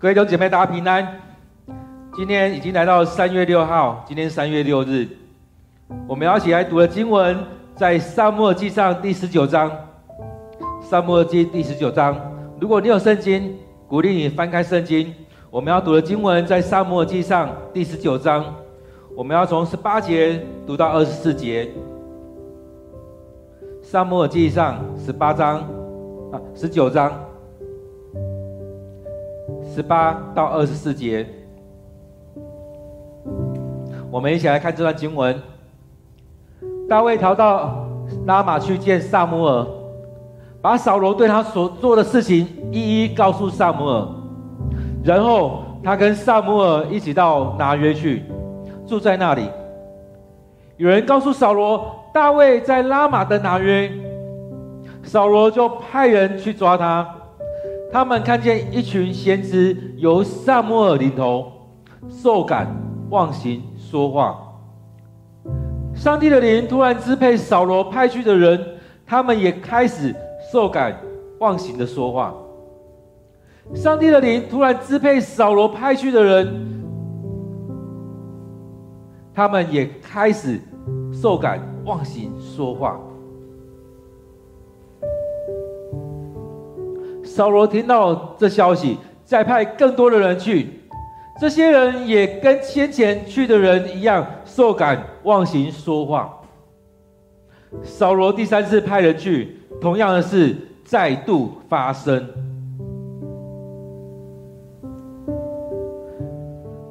各位弟兄姐妹，大家平安。今天已经来到3月6号，今天3月6日，我们要一起来读的经文在撒母耳记上第19章。撒母耳记第19章，如果你有圣经，鼓励你翻开圣经。我们要读的经文在撒母耳记上第19章，我们要从18节读到24节。撒母耳记上19章。18到24节，我们一起来看这段经文。大卫逃到拉玛去见撒母耳，把扫罗对他所做的事情一一告诉撒母耳。然后他跟撒母耳一起到拿约去，住在那里。有人告诉扫罗，大卫在拉玛的拿约，扫罗就派人去抓他。他们看见一群先知由撒母耳领头，受感妄行说话。上帝的灵突然支配扫罗派去的人，他们也开始受感妄行的说话。上帝的灵突然支配扫罗派去的人，他们也开始受感妄行说话。扫罗听到这消息，再派更多的人去，这些人也跟先前去的人一样，受感妄行说话。扫罗第3次派人去，同样的事再度发生。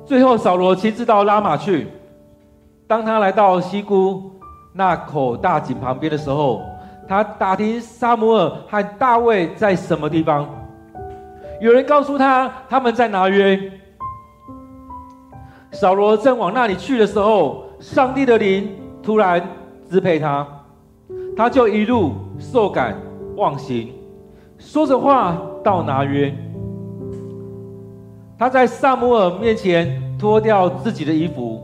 最后，扫罗亲自到拉玛去。当他来到西姑那口大井旁边的时候，他打听撒母耳和大卫在什么地方。有人告诉他，他们在拿约。扫罗正往那里去的时候，上帝的灵突然支配他，他就一路受感妄行，说着话到拿约。他在撒母耳面前脱掉自己的衣服，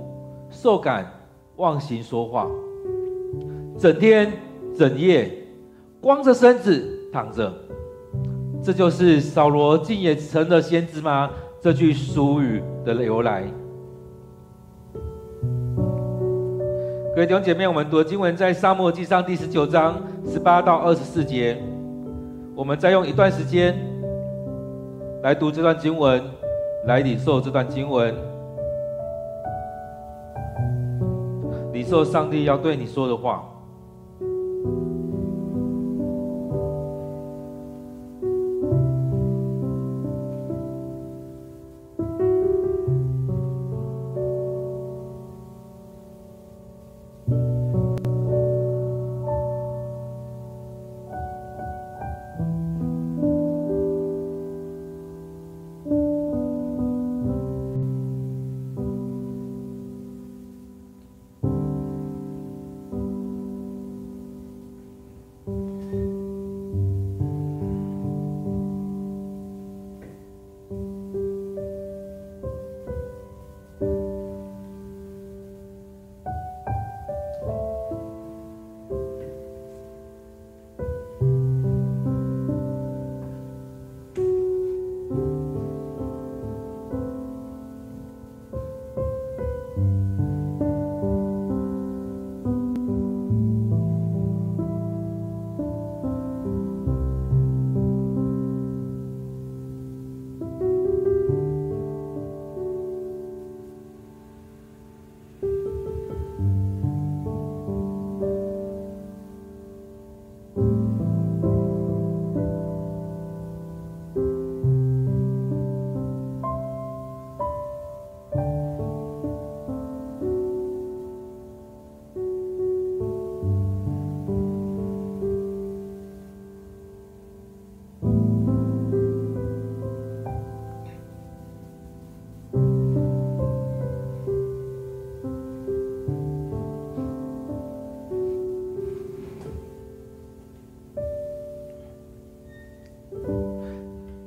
受感妄行说话，整天整夜光着身子躺着。这就是扫罗竟也成了先知吗这句俗语的由来。各位弟兄姐妹，我们读的经文在撒母耳记上第19章18到24节，我们再用一段时间来读这段经文，来领受这段经文，领受上帝要对你说的话。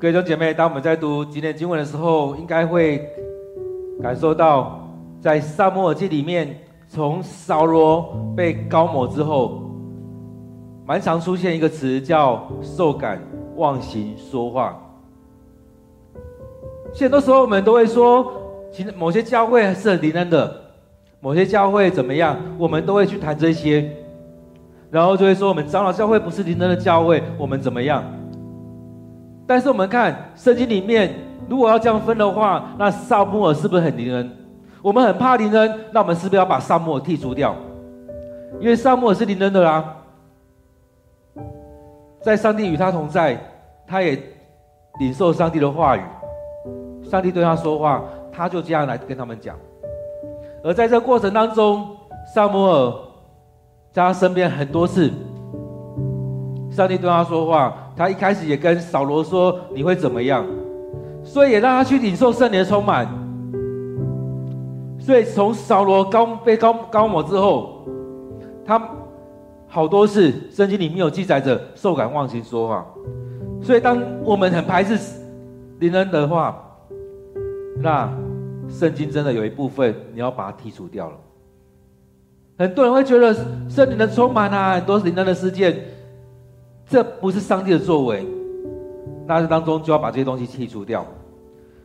各位弟兄姐妹，当我们在读今天经文的时候，应该会感受到，在撒母耳记里面，从扫罗被膏抹之后，蛮常出现一个词叫受感妄行说话。所以很多时候我们都会说，其实某些教会是很灵恩的，某些教会怎么样，我们都会去谈这些，然后就会说我们长老教会不是灵恩的教会，我们怎么样？但是我们看圣经里面，如果要这样分的话，那撒母耳是不是很灵恩？我们很怕灵恩，那我们是不是要把撒母耳剔除掉？因为撒母耳是灵恩的啦，在上帝与他同在，他也领受上帝的话语，上帝对他说话，他就这样来跟他们讲。而在这过程当中，撒母耳在他身边很多次，上帝对他说话，他一开始也跟扫罗说你会怎么样，所以也让他去领受圣灵的充满。所以从扫罗被膏抹之后，他好多次圣经里面有记载着受感忘形说话。所以当我们很排斥灵恩的话，那圣经真的有一部分你要把它剔除掉了。很多人会觉得圣灵的充满啊，很多灵恩的事件，这不是上帝的作为，那当中就要把这些东西剔除掉。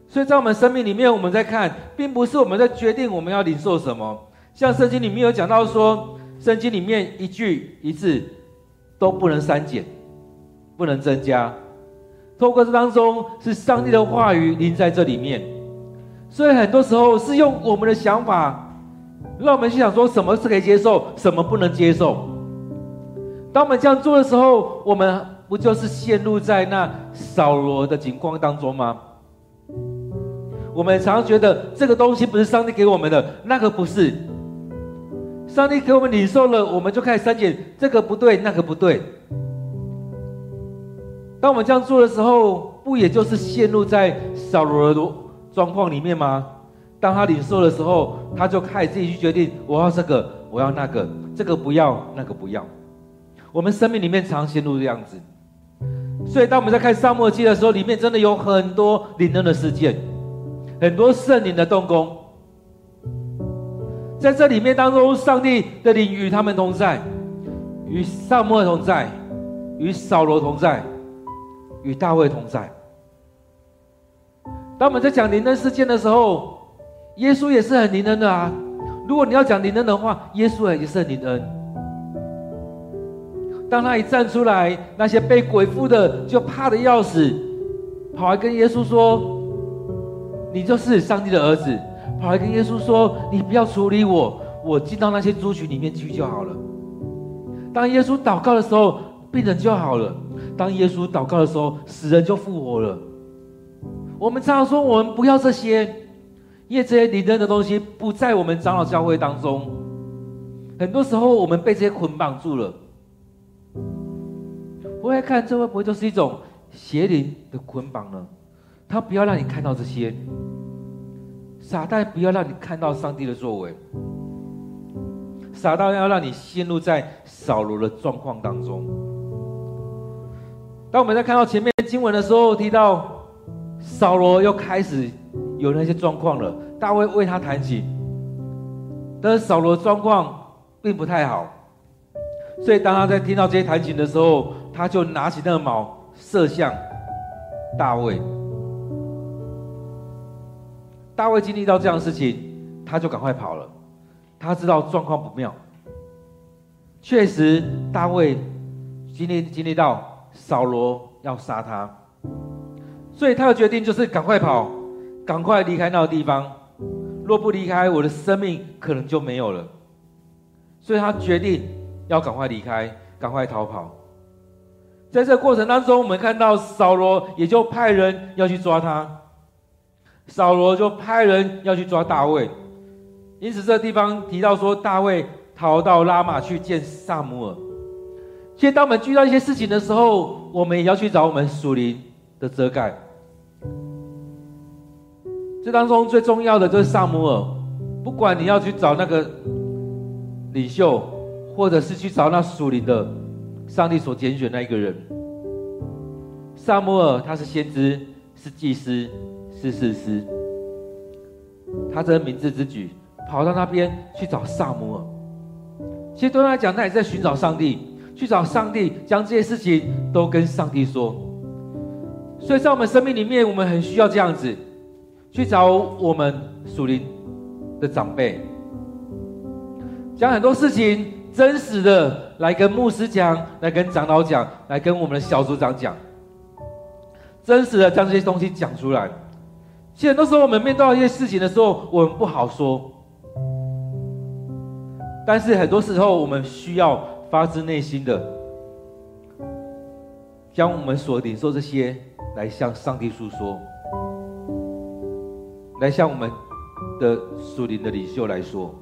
所以在我们生命里面，我们在看，并不是我们在决定我们要领受什么。像圣经里面有讲到说，圣经里面一句一字都不能删减，不能增加。透过这当中是上帝的话语临在这里面，所以很多时候是用我们的想法，让我们去想说什么是可以接受，什么不能接受。当我们这样做的时候，我们不就是陷入在那扫罗的景况当中吗？我们常常觉得这个东西不是上帝给我们的，那个不是上帝给我们领受了，我们就开始删减，这个不对，那个不对。当我们这样做的时候，不也就是陷入在扫罗的状况里面吗？当他领受的时候，他就开始自己去决定，我要这个，我要那个，这个不要，那个不要。我们生命里面常陷入这样子。所以当我们在看撒母耳记的时候，里面真的有很多灵恩的事件，很多圣灵的动工。在这里面当中，上帝的灵与他们同在，与撒母耳同在，与扫罗同在，与大卫同在。当我们在讲灵恩事件的时候，耶稣也是很灵恩的啊。如果你要讲灵恩的话，耶稣也是很灵恩。当他一站出来，那些被鬼附的就怕得要死，跑来跟耶稣说：“你就是上帝的儿子。”跑来跟耶稣说：“你不要处理我，我进到那些猪群里面去就好了。”当耶稣祷告的时候，病人就好了；当耶稣祷告的时候，死人就复活了。我们常常说，我们不要这些，因为这些灵恩的东西不在我们长老教会当中。很多时候，我们被这些捆绑住了。我来看，这会不会就是一种邪灵的捆绑呢？他不要让你看到这些。撒旦不要让你看到上帝的作为，撒旦要让你陷入在扫罗的状况当中。当我们在看到前面经文的时候，提到扫罗又开始有那些状况了，大卫为他弹琴，但是扫罗状况并不太好，所以当他在听到这些弹琴的时候，他就拿起那个矛射向大卫。大卫经历到这样的事情，他就赶快跑了。他知道状况不妙。确实，大卫经历到扫罗要杀他，所以他的决定就是赶快跑，赶快离开那个地方。若不离开，我的生命可能就没有了。所以他决定要赶快离开，赶快逃跑。在这个过程当中，我们看到扫罗也就派人要去抓他。扫罗就派人要去抓大卫，因此这地方提到说大卫逃到拉玛去见撒母耳。所以当我们遇到一些事情的时候，我们也要去找我们属灵的遮盖。这当中最重要的就是撒母耳，不管你要去找那个领袖，或者是去找那属灵的上帝所拣选那一个人，撒母耳他是先知，是祭司，是士师，他这明智之举跑到那边去找撒母耳。其实对他来讲，他也在寻找上帝，去找上帝，将这些事情都跟上帝说。所以在我们生命里面，我们很需要这样子，去找我们属灵的长辈，将很多事情真实的来跟牧师讲，来跟长老讲，来跟我们的小组长讲，真实的将这些东西讲出来。其实很多时候我们面对到一些事情的时候，我们不好说，但是很多时候我们需要发自内心的将我们所领受这些来向上帝诉说，来向我们的属灵的领袖来说，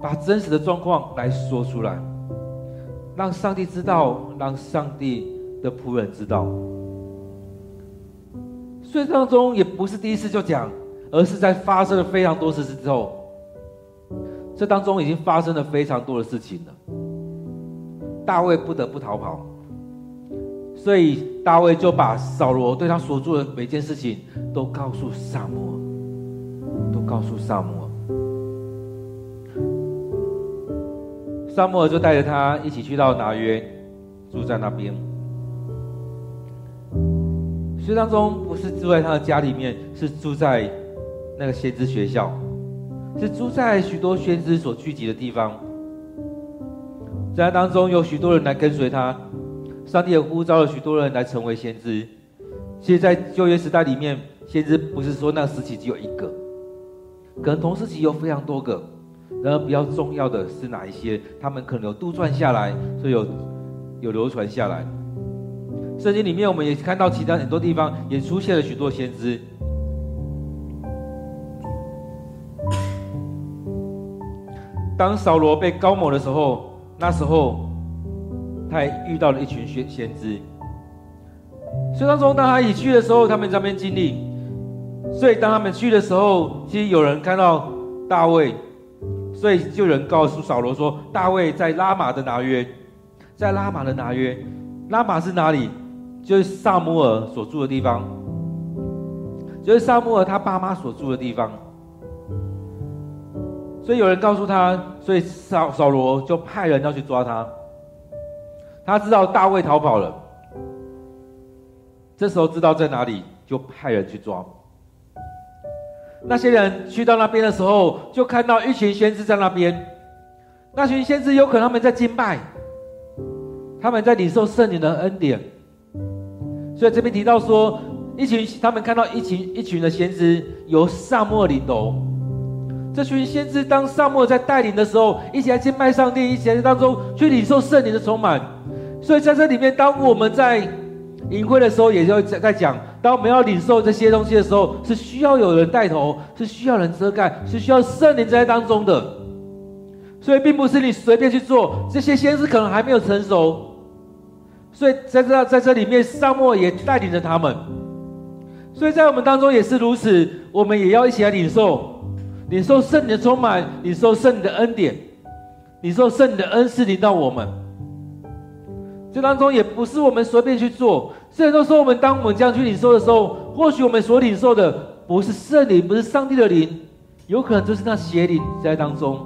把真实的状况来说出来，让上帝知道，让上帝的仆人知道。所以当中也不是第一次就讲，而是在发生了非常多事之后，这当中已经发生了非常多的事情了。大卫不得不逃跑，所以大卫就把扫罗对他所做的每件事情都告诉撒母耳，撒母耳就带着他一起去到拿约，住在那边。所以当中不是住在他的家里面，是住在那个先知学校，是住在许多先知所聚集的地方。在当中有许多人来跟随他，上帝也呼召了许多人来成为先知。其实在旧约时代里面，先知不是说那时期只有一个，可能同时期有非常多个。然而比较重要的是哪一些？他们可能有杜撰下来，所以有流传下来。圣经里面我们也看到其他很多地方也出现了许多先知。当扫罗被膏抹的时候，那时候他也遇到了一群先知。所以当中当他一去的时候，他们在那边经历。所以当他们去的时候，其实有人看到大卫，所以就有人告诉扫罗说，大卫在拉玛的拿约，拉玛是哪里？就是撒母耳所住的地方，就是撒母耳他爸妈所住的地方。所以有人告诉他，所以扫罗就派人要去抓他。他知道大卫逃跑了，这时候知道在哪里，就派人去抓。那些人去到那边的时候，就看到一群先知在那边。那群先知有可能他们在敬拜，他们在领受圣灵的恩典。所以这边提到说，他们看到一群的先知由撒母耳领头。这群先知当撒母耳在带领的时候，一起来敬拜上帝，一起来当中去领受圣灵的充满。所以在这里面，当我们在营会的时候，也就在讲，当我们要领受这些东西的时候，是需要有人带头，是需要人遮盖，是需要圣灵在当中的。所以并不是你随便去做，这些先知可能还没有成熟。所以在这里面，撒母耳也带领着他们。所以在我们当中也是如此，我们也要一起来领受圣灵的充满，领受圣灵的恩典，领受圣灵的恩赐临到我们。这当中也不是我们随便去做。所以很多时候当我们这样去领受的时候，或许我们所领受的不是圣灵，不是上帝的灵，有可能就是那邪灵在当中。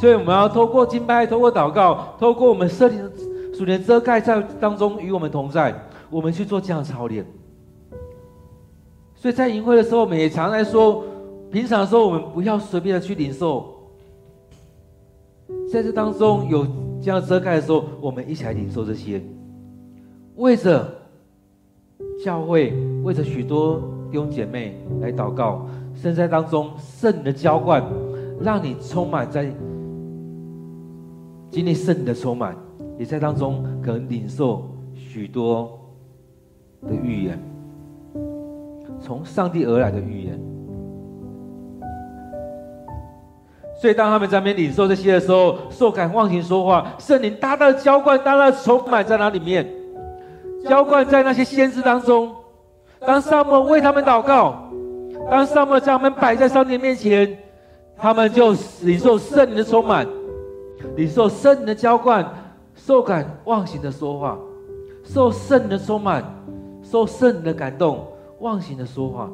所以我们要透过敬拜，透过祷告，透过我们圣灵属灵遮盖在当中与我们同在，我们去做这样的操练。所以在营会的时候，我们也常在说，平常的时候我们不要随便的去领受。在这当中有这样遮盖的时候，我们一起来领受这些，为着教会，为着许多弟兄姐妹来祷告，甚至在当中圣灵的浇灌，让你充满在经历圣灵的充满，也在当中可能领受许多的预言，从上帝而来的预言。所以当他们在那边领受这些的时候，受感忘形说话，圣灵大大的浇灌，大大的充满在那里面，浇灌在那些先知当中。当撒母耳为他们祷告，当撒母耳将他们摆在上帝面前，他们就领受圣灵的充满，领受圣灵的浇灌，受感忘形的说话，受圣灵的充满，受圣灵的感动，忘形的说话。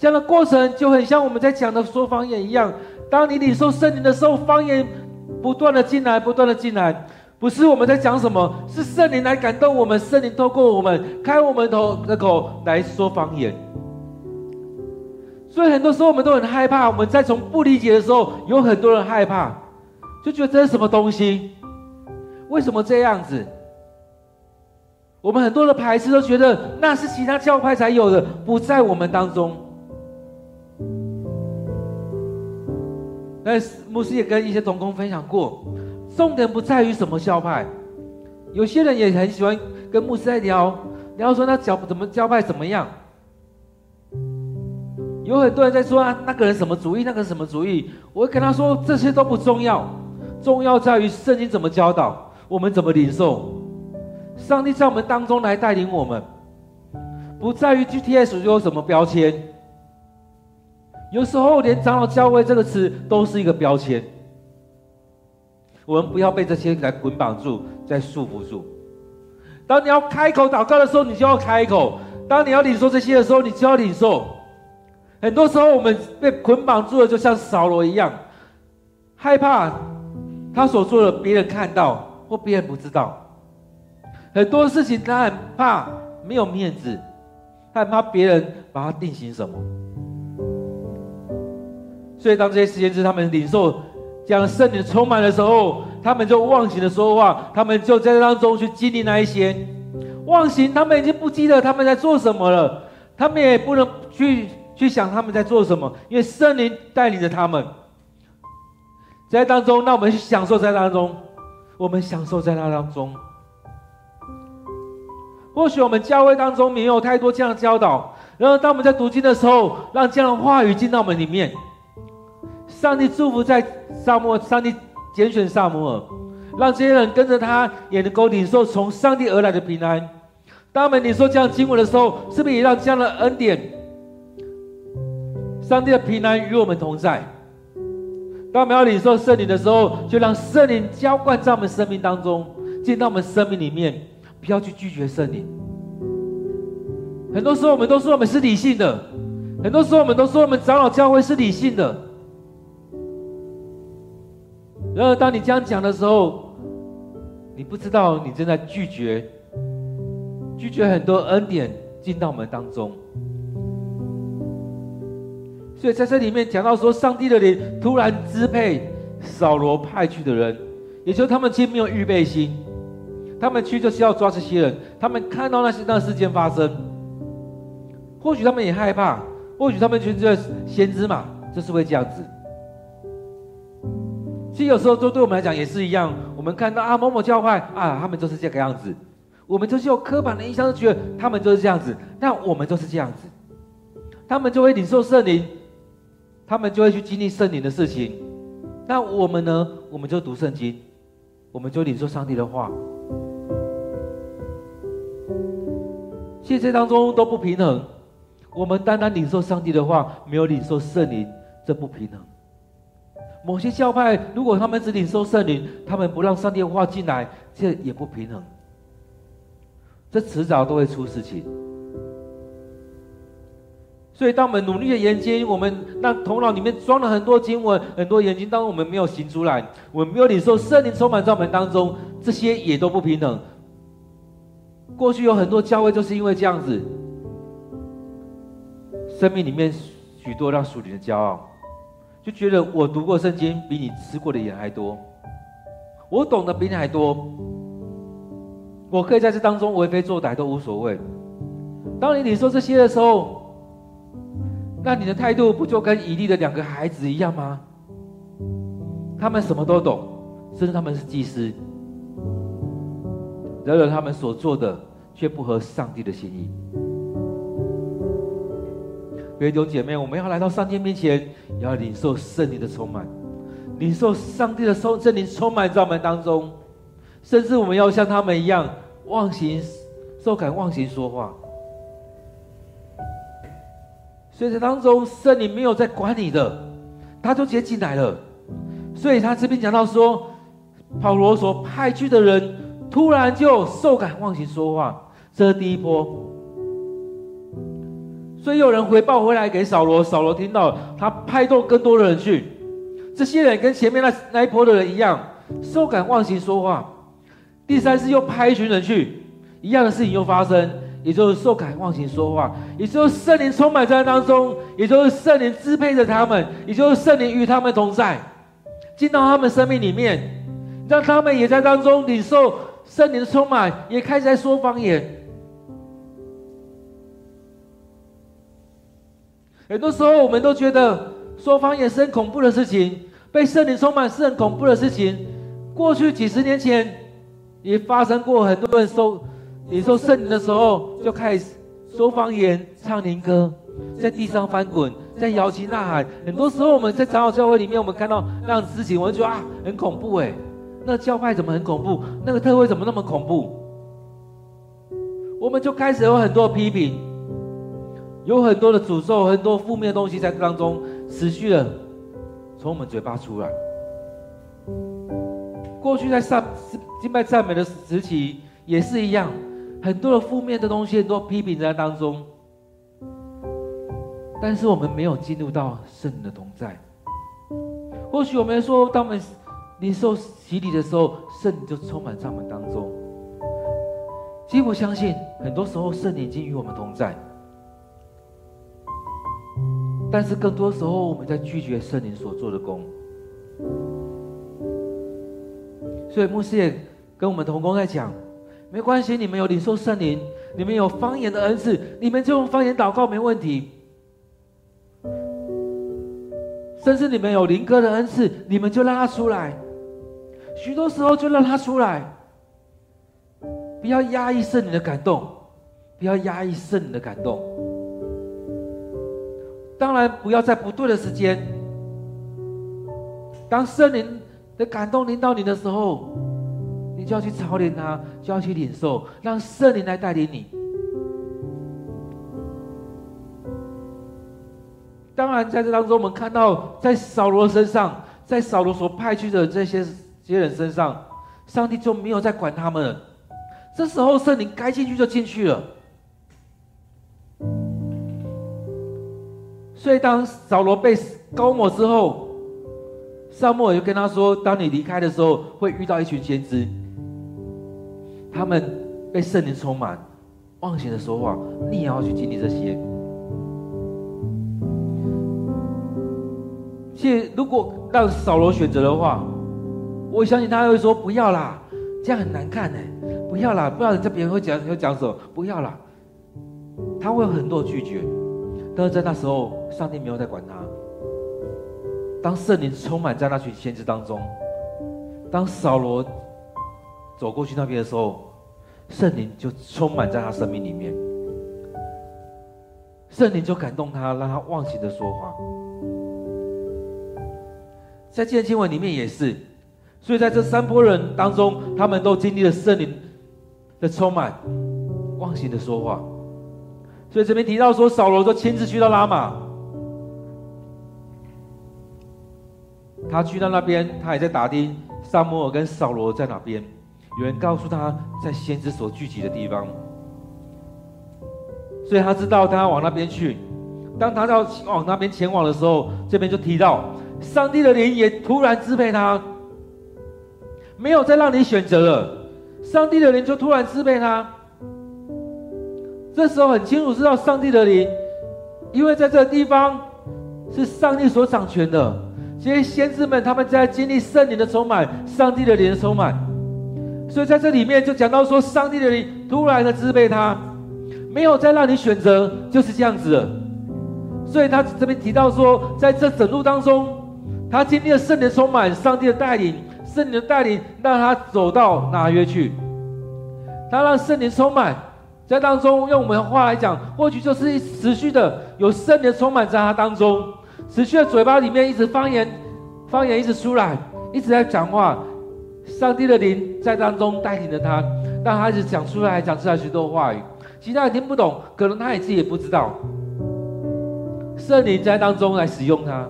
这样的过程就很像我们在讲的说方言一样，当你领受圣灵的时候，方言不断的进来，不是我们在讲什么，是圣灵来感动我们，圣灵透过我们开我们的口来说方言。所以很多时候我们都很害怕，我们在从不理解的时候，有很多人害怕，就觉得这是什么东西，为什么这样子？我们很多的排斥都觉得那是其他教派才有的，不在我们当中。但是牧师也跟一些同工分享过，重点不在于什么教派。有些人也很喜欢跟牧师在聊说那教派怎么样。有很多人在说啊，那个人什么主义，那个人什么主义。我会跟他说，这些都不重要，重要在于圣经怎么教导，我们怎么领受。上帝在我们当中来带领我们，不在于 GTS 有什么标签。有时候连长老教会这个词都是一个标签，我们不要被这些来捆绑住，再束缚住。当你要开口祷告的时候，你就要开口；当你要领受这些的时候，你就要领受。很多时候我们被捆绑住了，就像扫罗一样，害怕他所做的别人看到或别人不知道。很多事情他很怕没有面子，他很怕别人把他定型什么。所以当这些实验室他们领受将圣灵充满的时候，他们就忘形的说话，他们就在这当中去经历那一些忘形。他们已经不记得他们在做什么了，他们也不能去想他们在做什么，因为圣灵带领着他们在当中。那我们去享受在当中，我们享受在那当中。或许我们教会当中没有太多这样的教导，然后当我们在读经的时候，让这样的话语进到我们里面。上帝祝福在撒母耳，上帝拣选撒母耳，让这些人跟着他也能够领受从上帝而来的平安。当我们领受这样经文的时候，是不是也让这样的恩典，上帝的平安与我们同在？当我们要领受圣灵的时候，就让圣灵浇灌在我们生命当中，进到我们生命里面。不要去拒绝圣灵。很多时候我们都说我们是理性的，很多时候我们都说我们长老教会是理性的。然而当你这样讲的时候，你不知道你正在拒绝很多恩典进到我们当中。所以在这里面讲到说，上帝的灵突然支配扫罗派去的人，也就是他们其实没有预备心，他们去就是要抓这些人。他们看到那事件发生，或许他们也害怕，或许他们觉得先知嘛，就是会这样子。其实有时候都对我们来讲也是一样，我们看到啊某某教派啊，他们就是这个样子，我们就是有刻板的印象，就觉得他们就是这样子，那我们就是这样子，他们就会领受圣灵，他们就会去经历圣灵的事情。那我们呢？我们就读圣经，我们就领受上帝的话。其实这当中都不平衡，我们单单领受上帝的话，没有领受圣灵，这不平衡。某些教派如果他们只领受圣灵，他们不让上帝的话进来，这也不平衡，这迟早都会出事情。所以当我们努力的研经，我们让头脑里面装了很多经文、很多研经，当我们没有行出来，我们没有领受圣灵充满在我们当中，这些也都不平衡。过去有很多教会就是因为这样子，生命里面许多让属灵的骄傲，就觉得我读过圣经比你吃过的盐还多，我懂得比你还多，我可以在这当中为非作歹都无所谓。当你领受这些的时候，那你的态度不就跟以利的两个孩子一样吗？他们什么都懂，甚至他们是祭司，然而他们所做的却不合上帝的心意。各位弟兄姐妹，我们要来到上帝面前，也要领受圣灵的充满，领受上帝的圣灵充满在我们当中，甚至我们要像他们一样忘形，受感忘形说话。所以在当中，圣灵没有在管你的，他就直接进来了。所以他这边讲到说，保罗所派去的人突然就受感忘形说话，这是第一波。所以有人回报回来给扫罗，扫罗听到了，他派动更多的人去。这些人跟前面那一波的人一样，受感忘形说话，第三次又派一群人去，一样的事情又发生，也就是受感忘形说话，也就是圣灵充满在当中，也就是圣灵支配着他们，也就是圣灵与他们同在，进到他们生命里面，让他们也在当中领受圣灵的充满，也开始在说方言。很多时候，我们都觉得说方言是很恐怖的事情，被圣灵充满是很恐怖的事情。过去几十年前，也发生过很多人领受圣灵的时候，就开始说方言、唱灵歌，在地上翻滚，在摇旗呐喊。很多时候，我们在长老教会里面，我们看到那样的事情，我们就觉得啊，很恐怖哎，那教派怎么很恐怖？那个特会怎么那么恐怖？我们就开始有很多批评。有很多的诅咒，很多负面的东西在当中持续的从我们嘴巴出来。过去在敬拜赞美的时期也是一样，很多的负面的东西，很多批评在当中。但是我们没有进入到圣灵的同在。或许我们说，当我们领受洗礼的时候，圣灵就充满在我们当中。其实我相信，很多时候圣灵已经与我们同在。但是更多时候，我们在拒绝圣灵所做的工。所以牧师也跟我们同工在讲，没关系，你们有领受圣灵，你们有方言的恩赐，你们就用方言祷告没问题。甚至你们有灵歌的恩赐，你们就让它出来。许多时候就让它出来，不要压抑圣灵的感动，不要压抑圣灵的感动。当然，不要在不对的时间。当圣灵的感动临到你的时候，你就要去操练它，就要去领受，让圣灵来带领你。当然，在这当中，我们看到在扫罗身上，在扫罗所派去的这些人身上，上帝就没有再管他们了。这时候，圣灵该进去就进去了。所以，当扫罗被膏抹之后，撒母耳就跟他说：“当你离开的时候，会遇到一群先知，他们被圣灵充满，忘形的说话，你也要去经历这些。”其实，如果让扫罗选择的话，我相信他会说：“不要啦，这样很难看哎，不要啦，不知道别人会讲什么，不要啦。”他会有很多拒绝。但是在那时候，上帝没有在管他。当圣灵充满在那群先知当中，当扫罗走过去那边的时候，圣灵就充满在他生命里面，圣灵就感动他，让他忘形的说话。在今天经文里面也是，所以在这三波人当中，他们都经历了圣灵的充满，忘形的说话。所以这边提到说，扫罗就亲自去到拉玛，他去到那边，他也在打听撒母耳跟扫罗在哪边。有人告诉他在先知所聚集的地方，所以他知道他要往那边去。当他要往那边前往的时候，这边就提到上帝的灵也突然支配他，没有再让你选择了，上帝的灵就突然支配他。这时候很清楚知道上帝的灵，因为在这个地方是上帝所掌权的。这些先知们他们在经历圣灵的充满，上帝的灵的充满，所以在这里面就讲到说，上帝的灵突然的支配他，没有再让你选择，就是这样子了。所以他这边提到说，在这整路当中，他经历了圣灵的充满，上帝的带领，圣灵的带领让他走到拿约去，他让圣灵充满。在当中，用我们的话来讲，或许就是持续的有圣灵充满在他当中，持续的嘴巴里面一直方言一直出来，一直在讲话。上帝的灵在当中带领着他，让他一直讲出来许多话语，其他人听不懂，可能他也自己也不知道。圣灵在当中来使用他，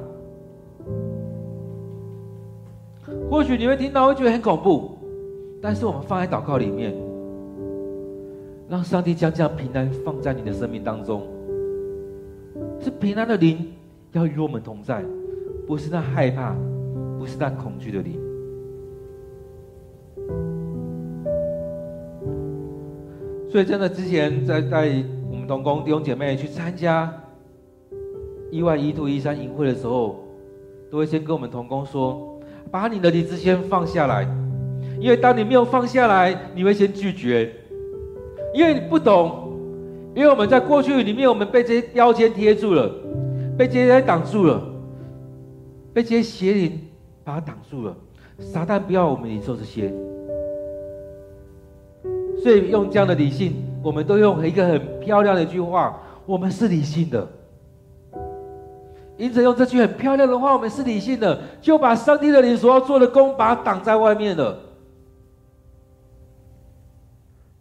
或许你会听到，会觉得很恐怖，但是我们放在祷告里面。让上帝将这样平安放在你的生命当中，是平安的灵要与我们同在，不是那害怕，不是那恐惧的灵。所以真的之前在带我们同工弟兄姐妹去参加1Y12、113营会的时候，都会先跟我们同工说，把你的理智先放下来，因为当你没有放下来，你会先拒绝，因为你不懂，因为我们在过去里面，我们被这些标签贴住了，被这些挡住了，被这些邪灵把它挡住了，撒旦不要我们领受这些，所以用这样的理性，我们都用一个很漂亮的一句话，我们是理性的。因此用这句很漂亮的话，我们是理性的，就把上帝的灵所要做的工把它挡在外面了。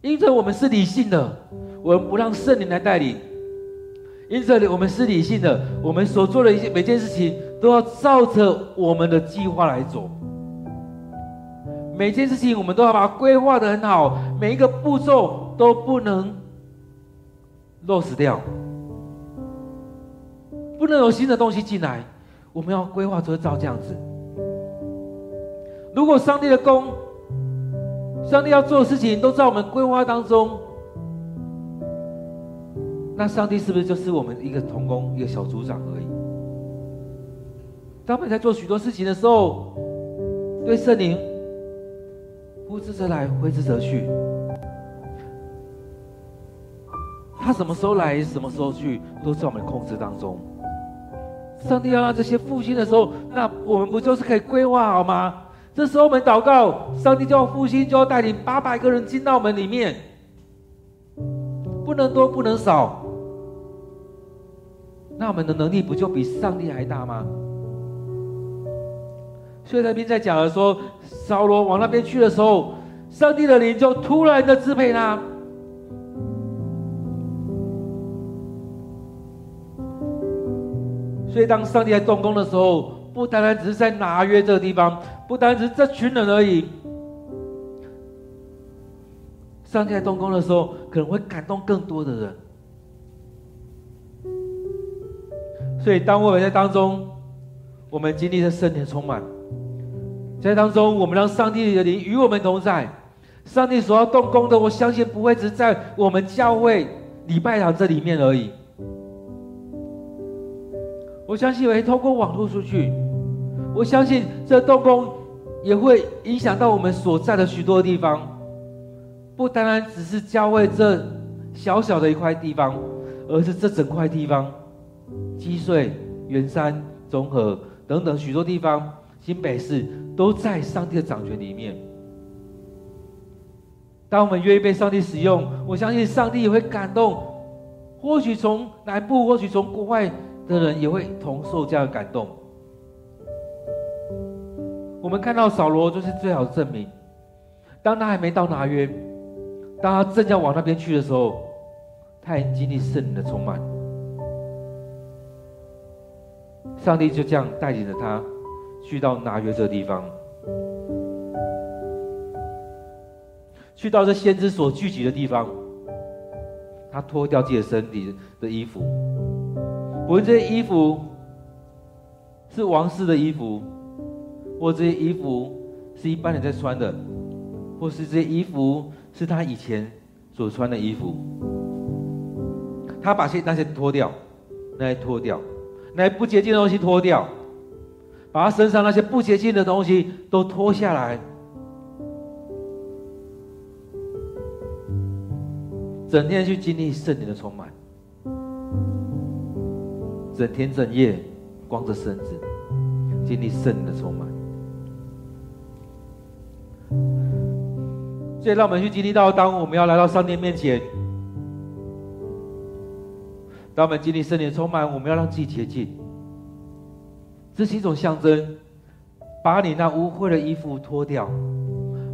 因此我们是理性的，我们不让圣灵来带领。因此我们是理性的，我们所做的每件事情都要照着我们的计划来做，每件事情我们都要把它规划得很好，每一个步骤都不能漏死掉，不能有新的东西进来，我们要规划就是照这样子。如果上帝的工，上帝要做的事情都在我们规划当中，那上帝是不是就是我们一个同工一个小组长而已？当我们在做许多事情的时候，对圣灵呼之则来挥之则去，他什么时候来什么时候去都在我们的控制当中。上帝要让这些复兴的时候，那我们不就是可以规划好吗？这时候我们祷告，上帝就要复兴，就要带领800个人进到我们里面，不能多不能少，那我们的能力不就比上帝还大吗？所以那边在讲的说，扫罗往那边去的时候，上帝的灵就突然的支配他，所以当上帝在动工的时候，不单单只是在拿约这个地方，不单单只是这群人而已。上帝在动工的时候，可能会感动更多的人。所以当我们在当中，我们经历了圣灵充满，在当中我们让上帝的灵与我们同在。上帝所要动工的，我相信不会只在我们教会礼拜堂这里面而已。我相信会透过网络出去，我相信这动工也会影响到我们所在的许多地方，不单单只是教会这小小的一块地方，而是这整块地方，积穗、圆山、中和等等许多地方，新北市都在上帝的掌权里面。当我们愿意被上帝使用，我相信上帝也会感动，或许从南部，或许从国外的人也会同受这样的感动。我们看到扫罗就是最好的证明，当他还没到拿约，当他正要往那边去的时候，他已经经历圣灵的充满，上帝就这样带领着他去到拿约这个地方，去到这先知所聚集的地方，他脱掉自己的身体的衣服，我这些衣服是王室的衣服，或这些衣服是一般人在穿的，或是这些衣服是他以前所穿的衣服。他把那些脱掉，那些不洁净的东西脱掉，把他身上那些不洁净的东西都脱下来，整天去经历圣灵的充满。整天整夜光着身子，经历圣灵的充满。所以让我们去经历到，当我们要来到上帝面前，当我们经历圣灵充满，我们要让自己洁净。这是一种象征，把你那污秽的衣服脱掉，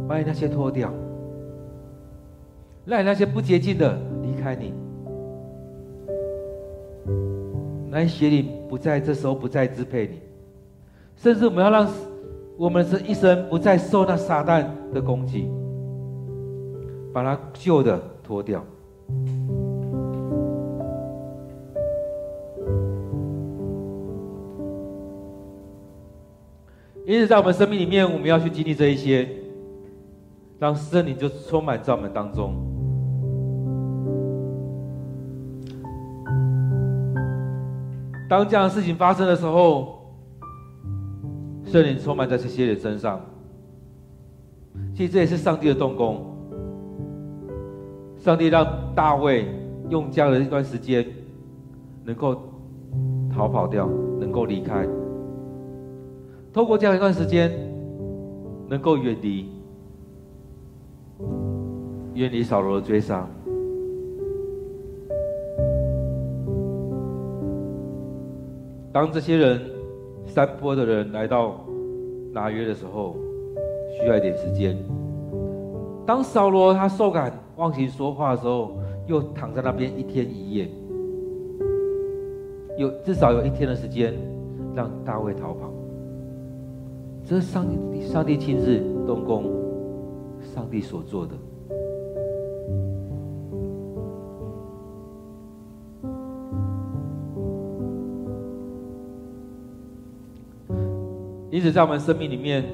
把你那些脱掉，让你那些不洁净的离开你，让邪灵不在这时候不再支配你，甚至我们要让我们的一生不再受那撒旦的攻击，把它旧的脱掉。因此在我们生命里面，我们要去经历这一些，让圣灵就充满在我们当中，当这样的事情发生的时候，圣灵充满在这些人身上。其实这也是上帝的动工。上帝让大卫用这样的一段时间，能够逃跑掉，能够离开。透过这样一段时间，能够远离扫罗的追杀。当这些人山坡的人来到拿约的时候，需要一点时间。当扫罗他受感忘形说话的时候，又躺在那边一天一夜，有至少有一天的时间让大卫逃跑。这是上帝亲自动工，上帝所做的。因此，在我们生命里面，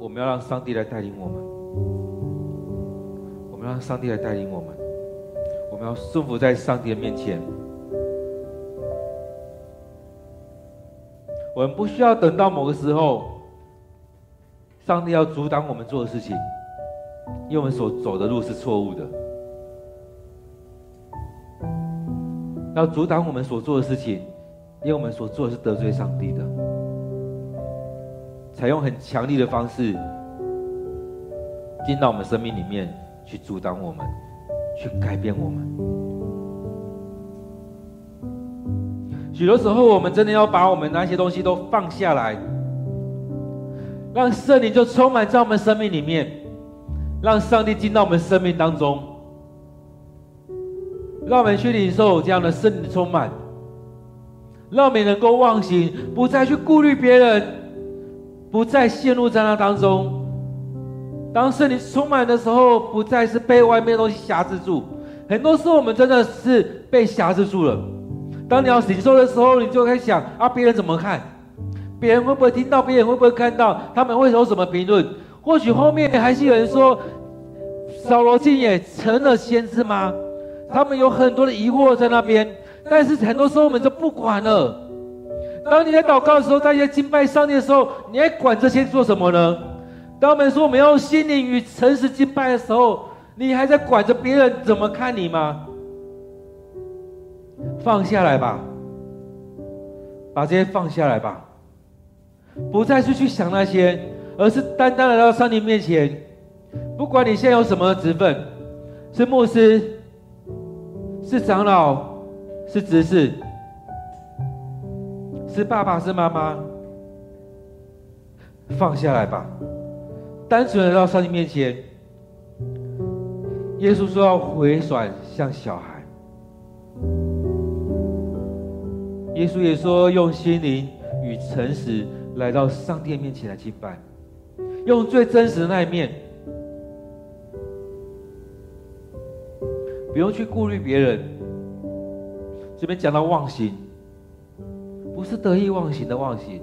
我们要让上帝来带领我们。我们让上帝来带领我们，我们要顺服在上帝的面前。我们不需要等到某个时候，上帝要阻挡我们做的事情，因为我们所走的路是错误的。要阻挡我们所做的事情，因为我们所做的是得罪上帝的。采用很强力的方式进到我们生命里面，去阻挡我们，去改变我们。许多时候我们真的要把我们那些东西都放下来，让圣灵就充满在我们生命里面，让上帝进到我们生命当中，让我们去领受这样的圣灵的充满，让我们能够忘形，不再去顾虑别人，不再陷入在那当中。当圣灵充满的时候，不再是被外面的东西辖制住。很多时候我们真的是被辖制住了。当你要领受的时候，你就开始想啊，别人怎么看？别人会不会听到？别人会不会看到？他们会有什么评论？或许后面还是有人说，扫罗竟也成了先知吗？他们有很多的疑惑在那边，但是很多时候我们就不管了。当你在祷告的时候，在敬拜上帝的时候，你还管这些做什么呢？当我们说我们要用心灵与诚实敬拜的时候，你还在管着别人怎么看你吗？放下来吧，把这些放下来吧，不再是去想那些，而是单单来到上帝面前。不管你现在有什么职分，是牧师，是长老，是执事，是爸爸，是妈妈，放下来吧，单纯的到上帝面前。耶稣说要回转像小孩，耶稣也说用心灵与诚实来到上帝面前来敬拜，用最真实的那一面，不用去顾虑别人。这边讲到忘形，不是得意忘形的忘形，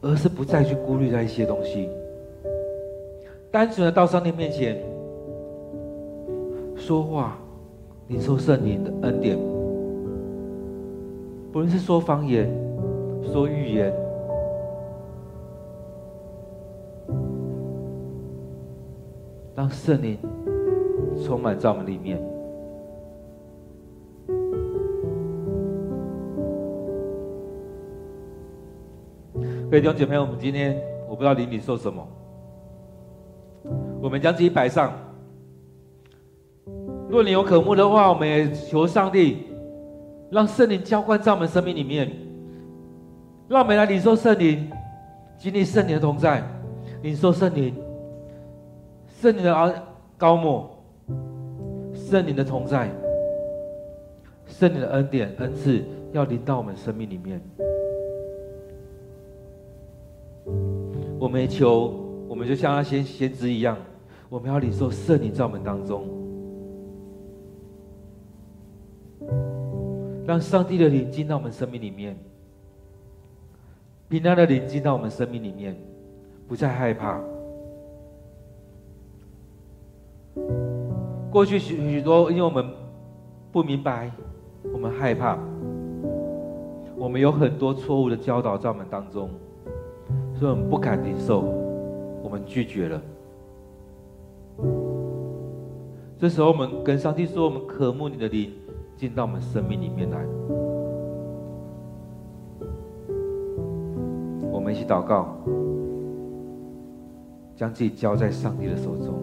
而是不再去顾虑那一些东西，单纯的到上帝面前说话，领受圣灵的恩典。不论是说方言，说预言，让圣灵充满在我们里面。各位弟兄姐妹，我们今天我不知道你领受什么，我们将自己摆上。若你有渴慕的话，我们也求上帝让圣灵浇灌在我们生命里面，让我们来领受圣灵，经历圣灵的同在，领受圣灵，圣灵的膏抹，圣灵的同在，圣灵的恩典恩赐要临到我们生命里面。我们也求，我们就像那些先知一样，我们要领受圣灵在我们当中，让上帝的灵进到我们生命里面，平安的灵进到我们生命里面，不再害怕。过去许多，因为我们不明白，我们害怕，我们有很多错误的教导在我们当中，所以我们不敢领受，我们拒绝了。这时候我们跟上帝说，我们渴慕你的灵进到我们生命里面来。我们一起祷告，将自己交在上帝的手中。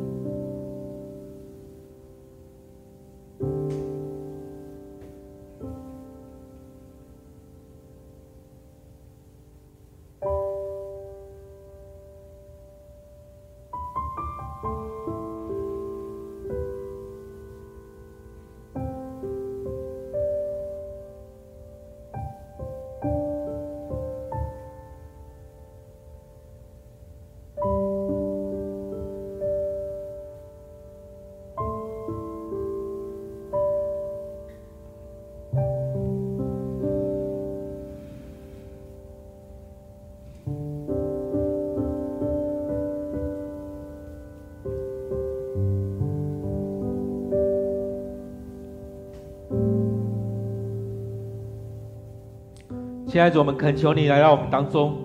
亲爱的主，我们恳求你来到我们当中，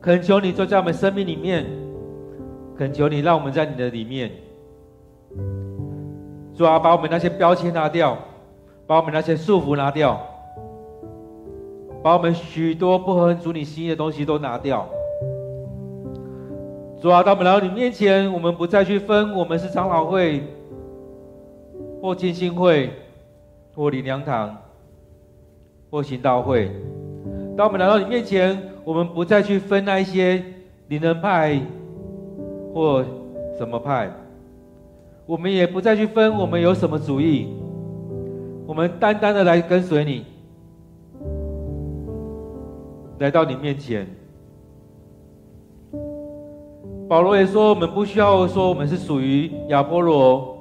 恳求你就在我们生命里面，恳求你让我们在你的里面。主啊，把我们那些标签拿掉，把我们那些束缚拿掉，把我们许多不合主你心意的东西都拿掉。主啊，当我们来到你面前，我们不再去分我们是长老会或浸信会或灵粮堂或行道会，当我们来到你面前，我们不再去分那一些灵恩派或什么派，我们也不再去分我们有什么主义，我们单单的来跟随你，来到你面前。保罗也说，我们不需要说我们是属于亚波罗、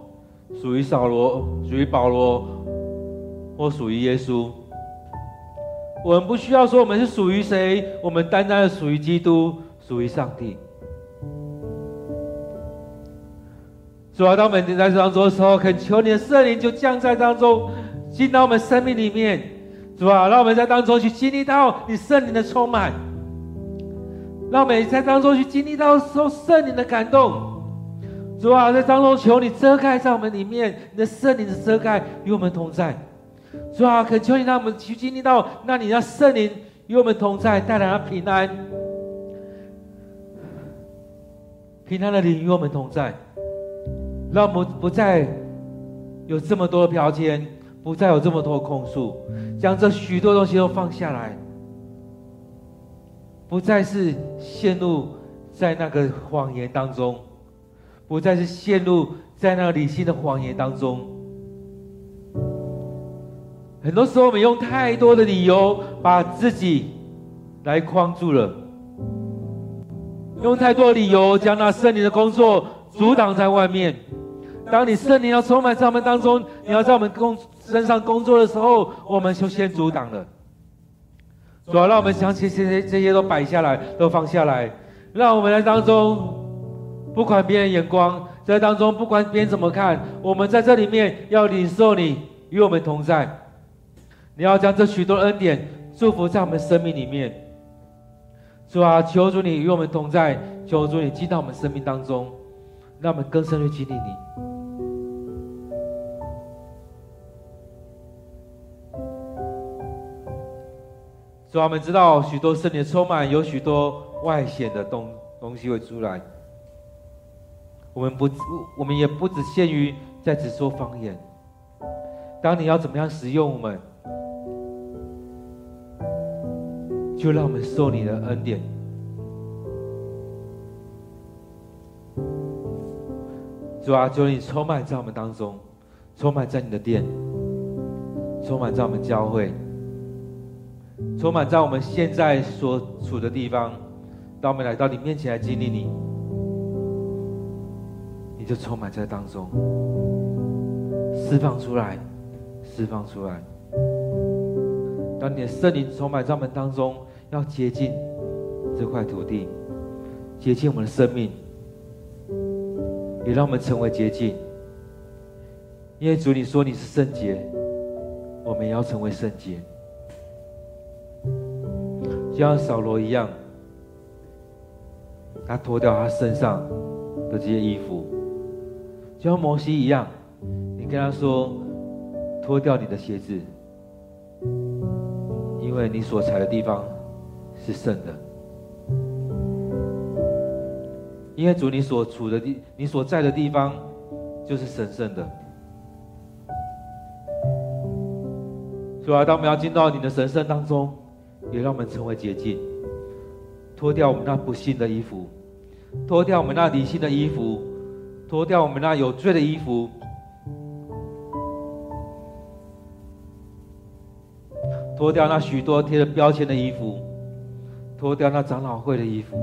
属于扫罗、属于保罗或属于耶稣，我们不需要说我们是属于谁，我们单单的属于基督，属于上帝。主啊，当我们在当中的时候，恳求你的圣灵就降在当中，进到我们生命里面。主啊，让我们在当中去经历到你圣灵的充满，让我们在当中去经历到受圣灵的感动。主啊，在当中求你遮盖在我们里面，你的圣灵的遮盖与我们同在。主啊，恳求你让我们去经历到，那你让圣灵与我们同在，带来平安，平安的灵与我们同在，让我们不再有这么多的标签，不再有这么多的控诉，将这许多东西都放下来，不再是陷入在那个谎言当中，不再是陷入在那个理性的谎言当中。很多时候我们用太多的理由把自己来框住了，用太多的理由将那圣灵的工作阻挡在外面。当你圣灵要充满在我们当中，你要在我们身上工作的时候，我们就先阻挡了。主要让我们想起这些都摆下来，都放下来，让我们在当中不管别人眼光，在当中不管别人怎么看，我们在这里面要领受你与我们同在。你要将这许多恩典祝福在我们生命里面。主啊，求主你与我们同在，求主你进到我们生命当中，让我们更深的经历你。主啊，我们知道许多圣灵充满有许多外显的东西会出来，我们也不只限于在只说方言。当你要怎么样使用我们，就让我们受你的恩典。主啊，求你充满在我们当中，充满在你的殿，充满在我们教会，充满在我们现在所处的地方。当我们来到你面前来经历你，你就充满在当中，释放出来，释放出来。当你的圣灵充满在我们当中，要洁净这块土地，洁净我们的生命，也让我们成为洁净。因为主你说你是圣洁，我们也要成为圣洁。就像扫罗一样，他脱掉他身上的这些衣服，就像摩西一样，你跟他说脱掉你的鞋子，因为你所踩的地方是圣的，因为主你所处的地，你所在的地方就是神圣的。主啊，当我们要进到你的神圣当中，也让我们成为洁净，脱掉我们那不信的衣服，脱掉我们那理性的衣服，脱掉我们那有罪的衣服，脱掉那许多贴着标签的衣服，脱掉那长老会的衣服，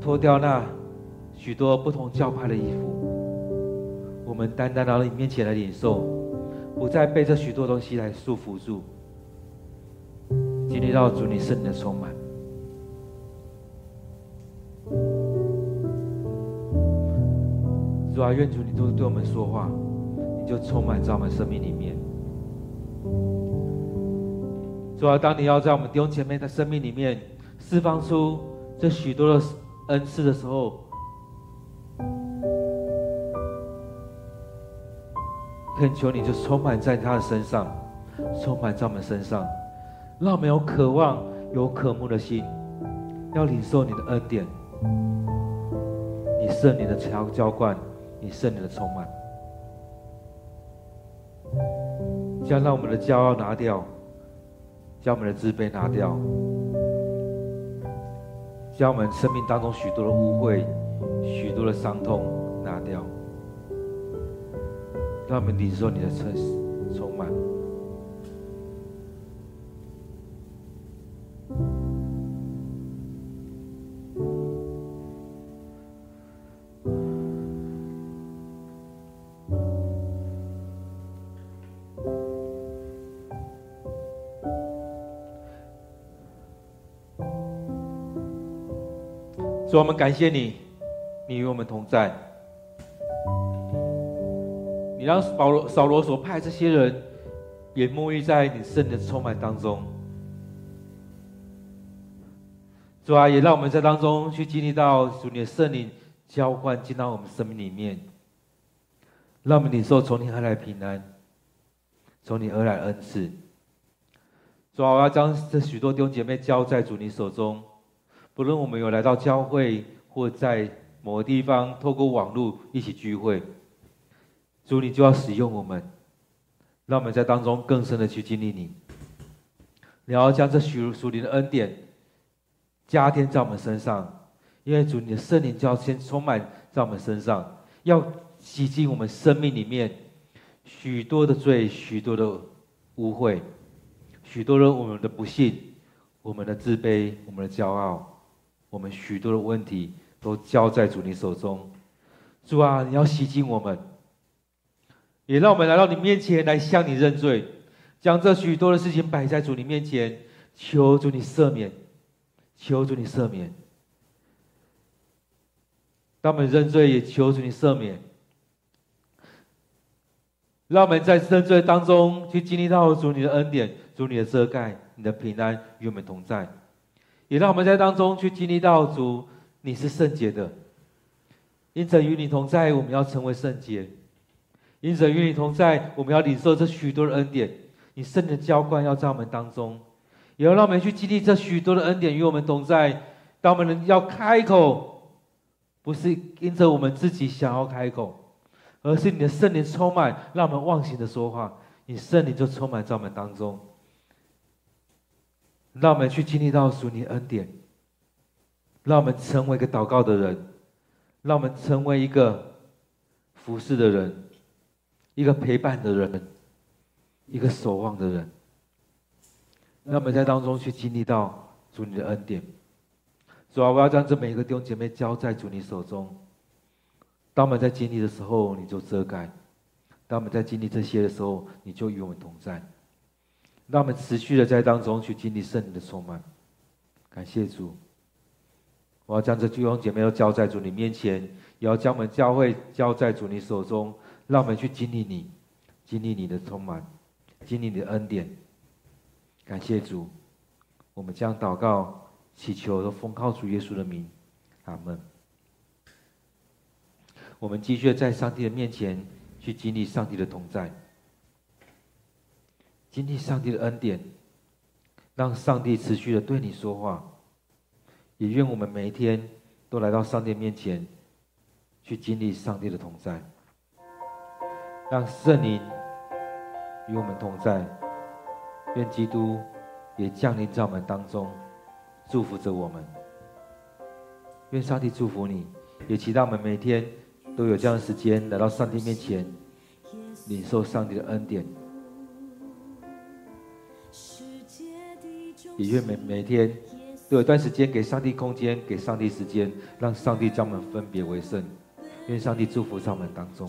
脱掉那许多不同教派的衣服，我们单单到你面前来领受，不再被这许多东西来束缚住，经历到主你圣灵的充满。主啊，愿主你都对我们说话，你就充满在我们生命里面。主啊，当你要在我们弟兄姐妹的生命里面释放出这许多的恩赐的时候，恳求你就充满在他的身上，充满在我们身上，让我们有渴望有渴慕的心，要领受你的恩典，你圣灵的浇灌，你圣灵的充满，将让我们的骄傲拿掉，将我们的自卑拿掉，将我们生命当中许多的污秽，许多的伤痛拿掉，让我们领受你的充满。主，我们感谢你，你与我们同在。你让扫罗所派这些人也沐浴在你圣灵的充满当中。主啊，也让我们在当中去经历到主你的圣灵浇灌进到我们生命里面，让我们领受从你而来平安，从你而来恩赐。主啊，我要将这许多弟兄姐妹交在主你手中，不论我们有来到教会或在某个地方透过网络一起聚会，主你就要使用我们，让我们在当中更深的去经历你，你要将这属灵的恩典加添在我们身上，因为主你的圣灵就要先充满在我们身上，要洗净我们生命里面许多的罪，许多的污秽，许多的我们的不信，我们的自卑，我们的骄傲，我们许多的问题都交在主你手中。主啊，你要洗净我们，也让我们来到你面前来向你认罪，将这许多的事情摆在主你面前，求主你赦免，求主你赦免。当我们认罪，也求主你赦免，让我们在认罪当中去经历到主你的恩典，主你的遮盖，你的平安与我们同在，也让我们在当中去经历到主你是圣洁的，因着与你同在，我们要成为圣洁，因着与你同在，我们要领受这许多的恩典，你圣灵的浇灌要在我们当中，也要让我们去经历这许多的恩典与我们同在。当我们要开口，不是因着我们自己想要开口，而是你的圣灵充满，让我们忘形的说话，你圣灵就充满在我们当中，让我们去经历到属你的恩典，让我们成为一个祷告的人，让我们成为一个服侍的人，一个陪伴的人，一个守望的人，让我们在当中去经历到主你的恩典。主啊，我要将这每一个弟兄姐妹交在主你手中，当我们在经历的时候你就遮盖，当我们在经历这些的时候你就与我们同在，让我们持续的在当中去经历圣灵的充满。感谢主，我要将这弟兄姐妹都交在主你面前，也要将我们教会交在主你手中，让我们去经历你，经历你的充满，经历你的恩典。感谢主，我们将祷告祈求，都奉靠主耶稣的名，阿门。我们继续在上帝的面前去经历上帝的同在，经历上帝的恩典，让上帝持续的对你说话。也愿我们每一天都来到上帝面前，去经历上帝的同在，让圣灵与我们同在，愿基督也降临在我们当中，祝福着我们。愿上帝祝福你，也期待我们每天都有这样的时间来到上帝面前，领受上帝的恩典。也愿每天都有一段时间给上帝空间，给上帝时间，让上帝将我们分别为圣。愿上帝祝福在我们当中。